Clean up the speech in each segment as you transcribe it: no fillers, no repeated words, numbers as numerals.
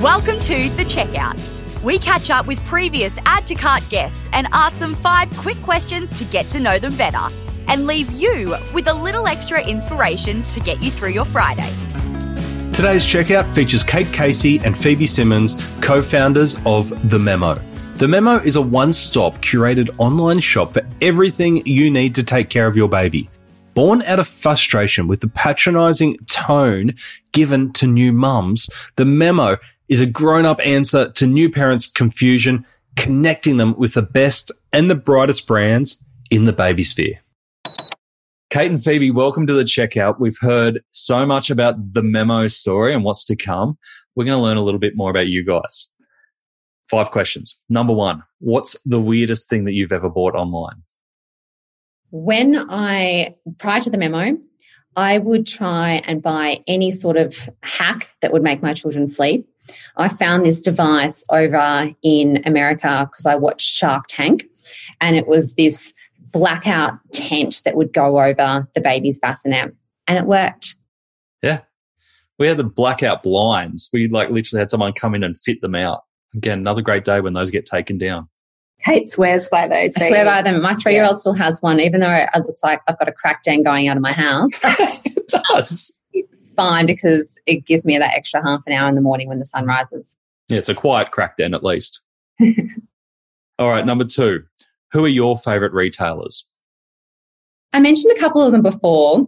Welcome to The Checkout. We catch up with previous add-to-cart guests and ask them 5 quick questions to get to know them better and leave you with a little extra inspiration to get you through your Friday. Today's Checkout features Kate Casey and Phoebe Simmons, co-founders of The Memo. The Memo is a one-stop curated online shop for everything you need to take care of your baby. Born out of frustration with the patronising tone given to new mums, The Memo is a grown-up answer to new parents' confusion, connecting them with the best and the brightest brands in the baby sphere. Kate and Phoebe, welcome to The Checkout. We've heard so much about The Memo story and what's to come. We're going to learn a little bit more about you guys. 5 questions. Number 1, what's the weirdest thing that you've ever bought online? Prior to The Memo, I would try and buy any sort of hack that would make my children sleep. I found this device over in America because I watched Shark Tank, and it was this blackout tent that would go over the baby's bassinet, and it worked. Yeah. We had the blackout blinds. We literally had someone come in and fit them out. Again, another great day when those get taken down. Kate swears by those. I swear by them. My 3-year-old still has one, even though it looks like I've got a crackdown going out of my house. It does. Fine, because it gives me that extra half an hour in the morning when the sun rises. Yeah, it's a quiet crackdown at least. All right, number 2, who are your favourite retailers? I mentioned a couple of them before.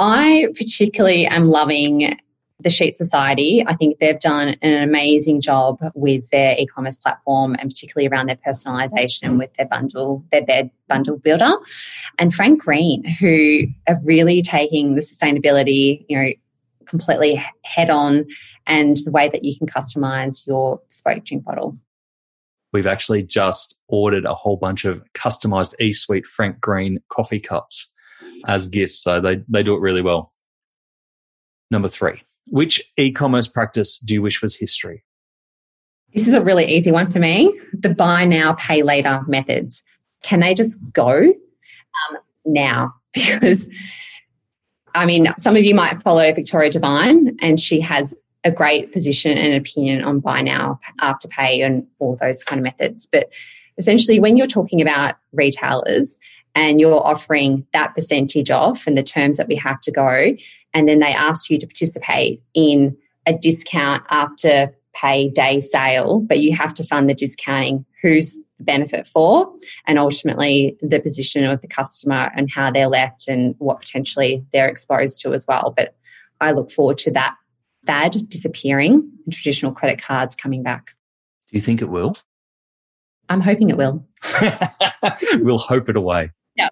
I particularly am loving The Sheet Society. I think they've done an amazing job with their e-commerce platform, and particularly around their personalisation with their bed bundle builder. And Frank Green, who are really taking the sustainability, completely head on, and the way that you can customise your bespoke drink bottle. We've actually just ordered a whole bunch of customised eSuite Frank Green coffee cups as gifts. So they do it really well. Number 3, which e-commerce practice do you wish was history? This is a really easy one for me. The buy now, pay later methods. Can they just go now? Because, some of you might follow Victoria Devine, and she has a great position and opinion on buy now, after pay, and all those kind of methods. But essentially, when you're talking about retailers and you're offering that percentage off and the terms that we have to go, and then they ask you to participate in a discount after pay day sale, but you have to fund the discounting, who's the benefit for, and ultimately the position of the customer and how they're left and what potentially they're exposed to as well. But I look forward to that fad disappearing and traditional credit cards coming back. Do you think it will? I'm hoping it will. We'll hope it away. Yeah.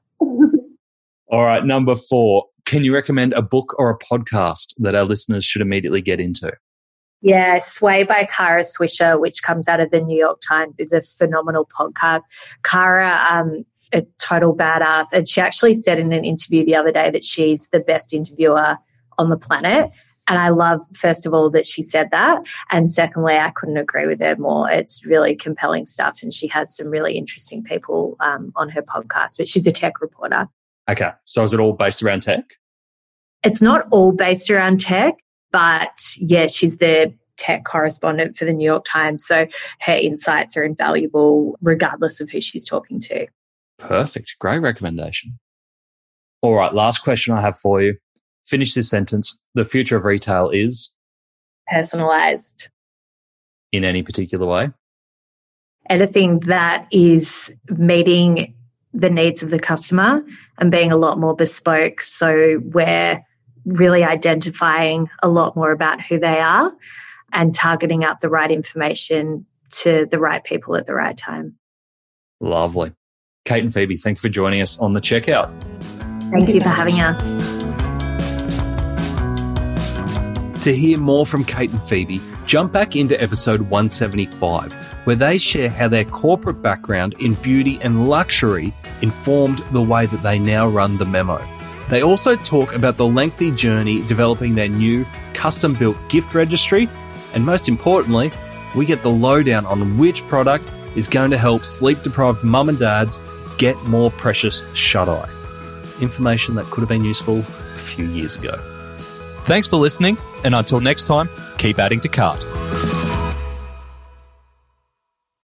All right, number 4. Can you recommend a book or a podcast that our listeners should immediately get into? Yeah, Sway by Kara Swisher, which comes out of the New York Times, is a phenomenal podcast. Kara, a total badass, and she actually said in an interview the other day that she's the best interviewer on the planet. And I love, first of all, that she said that. And secondly, I couldn't agree with her more. It's really compelling stuff, and she has some really interesting people on her podcast, but she's a tech reporter. Okay. So is it all based around tech? It's not all based around tech, but yeah, she's the tech correspondent for the New York Times. So her insights are invaluable regardless of who she's talking to. Perfect. Great recommendation. All right. Last question I have for you. Finish this sentence. The future of retail is? Personalised. In any particular way? Anything that is meeting the needs of the customer and being a lot more bespoke. So we're really identifying a lot more about who they are and targeting out the right information to the right people at the right time. Lovely. Kate and Phoebe, thank you for joining us on The Checkout. Thank you for having us. To hear more from Kate and Phoebe, jump back into episode 175, where they share how their corporate background in beauty and luxury informed the way that they now run The Memo. They also talk about the lengthy journey developing their new custom-built gift registry, and most importantly, we get the lowdown on which product is going to help sleep-deprived mum and dads get more precious shut-eye. Information that could have been useful a few years ago. Thanks for listening, and until next time, keep adding to cart.